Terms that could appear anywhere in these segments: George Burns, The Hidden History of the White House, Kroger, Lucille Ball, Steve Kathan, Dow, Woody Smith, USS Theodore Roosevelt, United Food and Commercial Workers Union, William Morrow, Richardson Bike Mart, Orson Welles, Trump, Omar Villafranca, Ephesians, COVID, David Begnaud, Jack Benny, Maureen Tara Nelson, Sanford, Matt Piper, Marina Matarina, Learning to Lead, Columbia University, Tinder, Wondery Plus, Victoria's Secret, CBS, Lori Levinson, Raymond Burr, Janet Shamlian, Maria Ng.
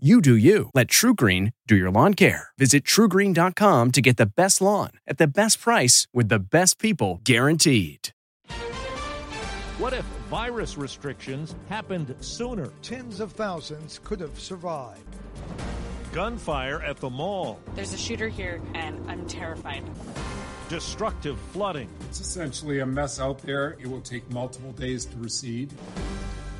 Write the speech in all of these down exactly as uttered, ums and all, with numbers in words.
You do you. Let TruGreen do your lawn care. Visit True Green dot com to get the best lawn at the best price with the best people guaranteed. What if virus restrictions happened sooner? Tens of thousands could have survived. Gunfire at the mall. There's a shooter here, and I'm terrified. Destructive flooding. It's essentially a mess out there. It will take multiple days to recede.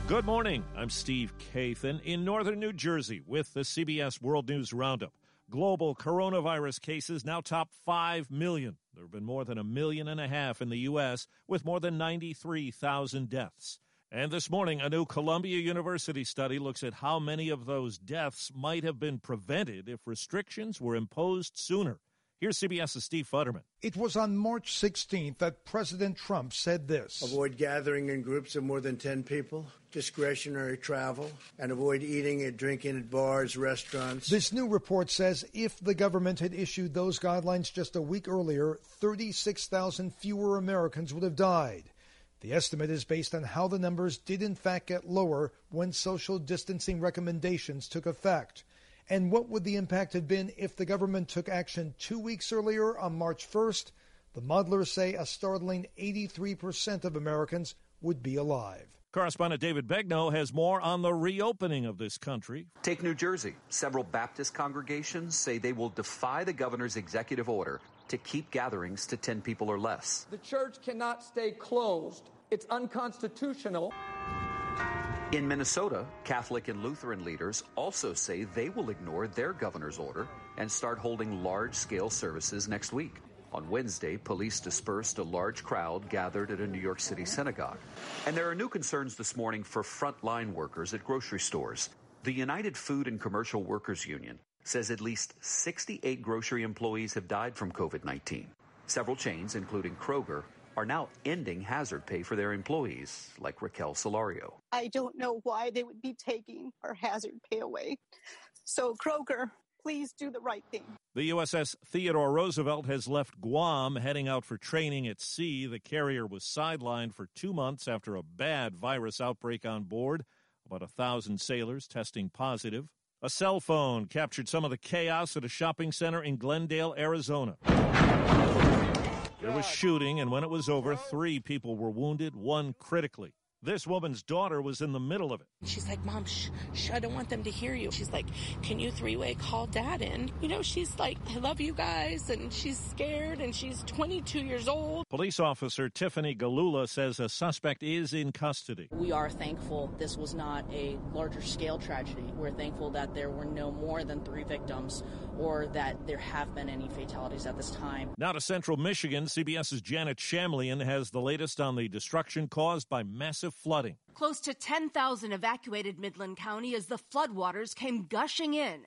Good morning. I'm Steve Kathan in northern New Jersey with the C B S World News Roundup. Global coronavirus cases now top five million. There have been more than a million and a half in the U S with more than ninety-three thousand deaths. And this morning, a new Columbia University study looks at how many of those deaths might have been prevented if restrictions were imposed sooner. Here's CBS's Steve Futterman. It was on March sixteenth that President Trump said this. Avoid gathering in groups of more than ten people, discretionary travel, and avoid eating and drinking at bars, restaurants. This new report says if the government had issued those guidelines just a week earlier, thirty-six thousand fewer Americans would have died. The estimate is based on how the numbers did in fact get lower when social distancing recommendations took effect. And what would the impact have been if the government took action two weeks earlier on March first? The modelers say a startling eighty-three percent of Americans would be alive. Correspondent David Begnaud has more on the reopening of this country. Take New Jersey. Several Baptist congregations say they will defy the governor's executive order to keep gatherings to ten people or less. The church cannot stay closed. It's unconstitutional. In Minnesota, Catholic and Lutheran leaders also say they will ignore their governor's order and start holding large-scale services next week. On Wednesday, police dispersed a large crowd gathered at a New York City synagogue. And there are new concerns this morning for frontline workers at grocery stores. The United Food and Commercial Workers Union says at least sixty-eight grocery employees have died from COVID nineteen. Several chains, including Kroger, are now ending hazard pay for their employees, like Raquel Solario. I don't know why they would be taking our hazard pay away. So Kroger, please do the right thing. The U S S Theodore Roosevelt has left Guam, heading out for training at sea. The carrier was sidelined for two months after a bad virus outbreak on board. About a thousand sailors testing positive. A cell phone captured some of the chaos at a shopping center in Glendale, Arizona. There was shooting, and when it was over, three people were wounded, one critically. This woman's daughter was in the middle of it. She's like, Mom, shh, shh, I don't want them to hear you. She's like, can you three-way call Dad in? You know, she's like, I love you guys, and she's scared, and she's twenty-two years old. Police officer Tiffany Galula says a suspect is in custody. We are thankful this was not a larger-scale tragedy. We're thankful that there were no more than three victims or that there have been any fatalities at this time. Now to Central Michigan, CBS's Janet Shamlian has the latest on the destruction caused by massive flooding. Close to ten thousand evacuated Midland County as the floodwaters came gushing in.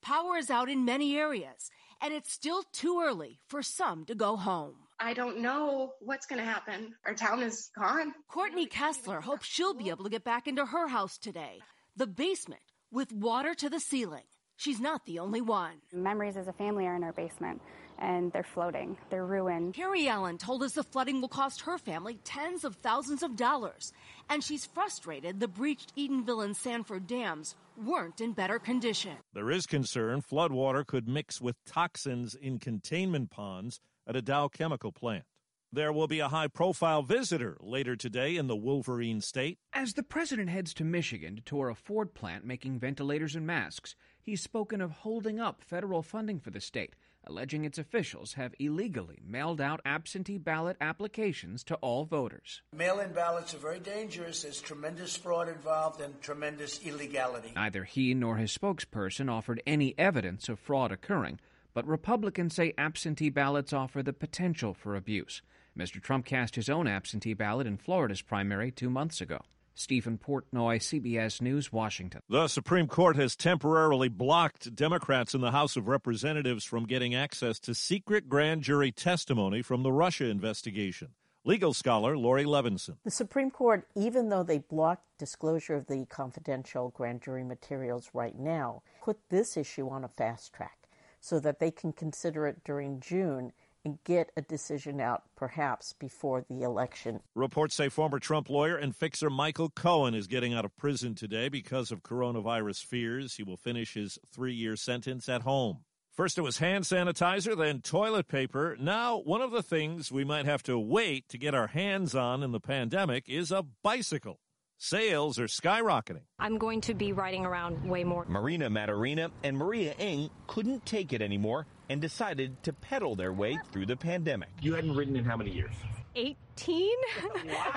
Power is out in many areas, and it's still too early for some to go home. I don't know what's going to happen. Our town is gone. Courtney Kessler hopes she'll be able to get back into her house today. The basement with water to the ceiling. She's not the only one. Memories as a family are in our basement, and they're floating. They're ruined. Carrie Allen told us the flooding will cost her family tens of thousands of dollars, and she's frustrated the breached Edenville and Sanford dams weren't in better condition. There is concern floodwater could mix with toxins in containment ponds at a Dow chemical plant. There will be a high-profile visitor later today in the Wolverine State. As the president heads to Michigan to tour a Ford plant making ventilators and masks, he's spoken of holding up federal funding for the state, alleging its officials have illegally mailed out absentee ballot applications to all voters. Mail-in ballots are very dangerous. There's tremendous fraud involved and tremendous illegality. Neither he nor his spokesperson offered any evidence of fraud occurring, but Republicans say absentee ballots offer the potential for abuse. Mister Trump cast his own absentee ballot in Florida's primary two months ago. Stephen Portnoy, C B S News, Washington. The Supreme Court has temporarily blocked Democrats in the House of Representatives from getting access to secret grand jury testimony from the Russia investigation. Legal scholar Lori Levinson. The Supreme Court, even though they blocked disclosure of the confidential grand jury materials right now, put this issue on a fast track so that they can consider it during June and get a decision out perhaps before the election. Reports say former Trump lawyer and fixer Michael Cohen is getting out of prison today because of coronavirus fears. He will finish his three-year sentence at home. First it was hand sanitizer, then toilet paper. Now one of the things we might have to wait to get our hands on in the pandemic is a bicycle. Sales are skyrocketing. I'm going to be riding around way more. Marina Matarina and Maria Ng couldn't take it anymore and decided to pedal their way through the pandemic. You hadn't ridden in how many years? eighteen. Wow.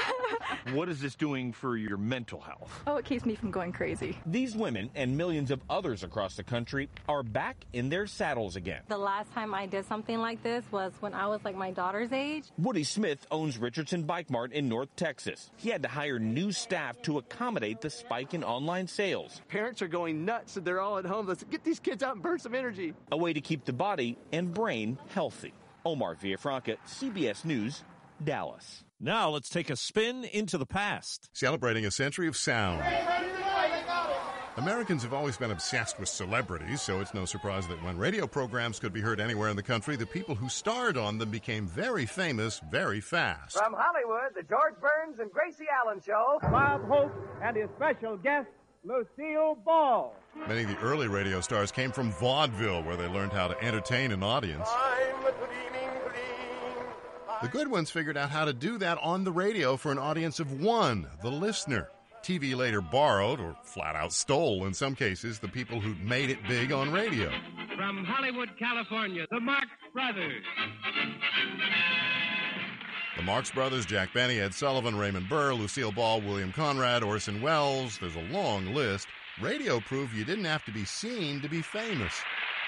What is this doing for your mental health? Oh, it keeps me from going crazy. These women and millions of others across the country are back in their saddles again. The last time I did something like this was when I was like my daughter's age. Woody Smith owns Richardson Bike Mart in North Texas. He had to hire new staff to accommodate the spike in online sales. Parents are going nuts. They're all at home. Let's get these kids out and burn some energy. A way to keep the body and brain healthy. Omar Villafranca, C B S News, Dallas. Now let's take a spin into the past. Celebrating a century of sound. Americans have always been obsessed with celebrities, so it's no surprise that when radio programs could be heard anywhere in the country, the people who starred on them became very famous very fast. From Hollywood, the George Burns and Gracie Allen show. Bob Hope and his special guest, Lucille Ball. Many of the early radio stars came from vaudeville, where they learned how to entertain an audience. I'm a The good ones figured out how to do that on the radio for an audience of one, the listener. T V later borrowed, or flat out stole in some cases, the people who'd made it big on radio. From Hollywood, California, the Marx Brothers. The Marx Brothers, Jack Benny, Ed Sullivan, Raymond Burr, Lucille Ball, William Conrad, Orson Welles. There's a long list. Radio proved you didn't have to be seen to be famous.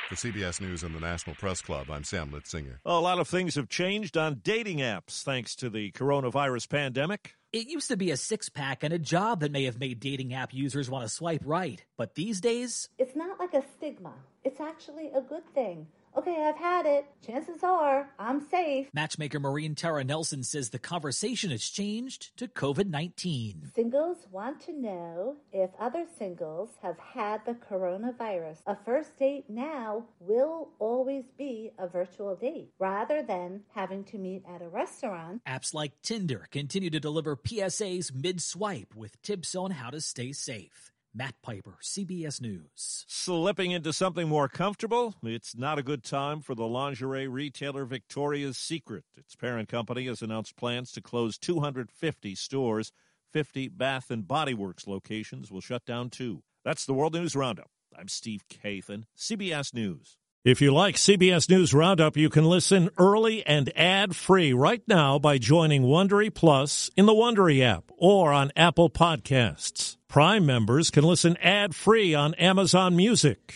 For C B S News and the National Press Club, I'm Sam Litzinger. A lot of things have changed on dating apps thanks to the coronavirus pandemic. It used to be a six-pack and a job that may have made dating app users want to swipe right. But these days, it's not like a stigma. It's actually a good thing. Okay, I've had it. Chances are I'm safe. Matchmaker Maureen Tara Nelson says the conversation has changed to COVID nineteen. Singles want to know if other singles have had the coronavirus. A first date now will always be a virtual date rather than having to meet at a restaurant. Apps like Tinder continue to deliver P S As mid-swipe with tips on how to stay safe. Matt Piper, C B S News. Slipping into something more comfortable, it's not a good time for the lingerie retailer Victoria's Secret. Its parent company has announced plans to close two hundred fifty stores. fifty Bath and Body Works locations will shut down too. That's the World News Roundup. I'm Steve Kathan, C B S News. If you like C B S News Roundup, you can listen early and ad-free right now by joining Wondery Plus in the Wondery app or on Apple Podcasts. Prime members can listen ad-free on Amazon Music.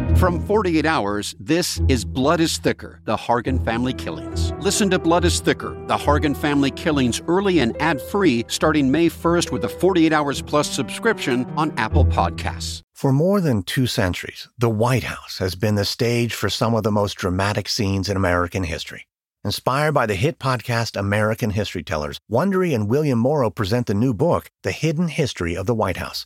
From forty-eight Hours, this is Blood is Thicker, the Hargan Family Killings. Listen to Blood is Thicker, the Hargan Family Killings early and ad-free starting May first with a forty-eight Hours Plus subscription on Apple Podcasts. For more than two centuries, the White House has been the stage for some of the most dramatic scenes in American history. Inspired by the hit podcast American History Tellers, Wondery and William Morrow present the new book, The Hidden History of the White House.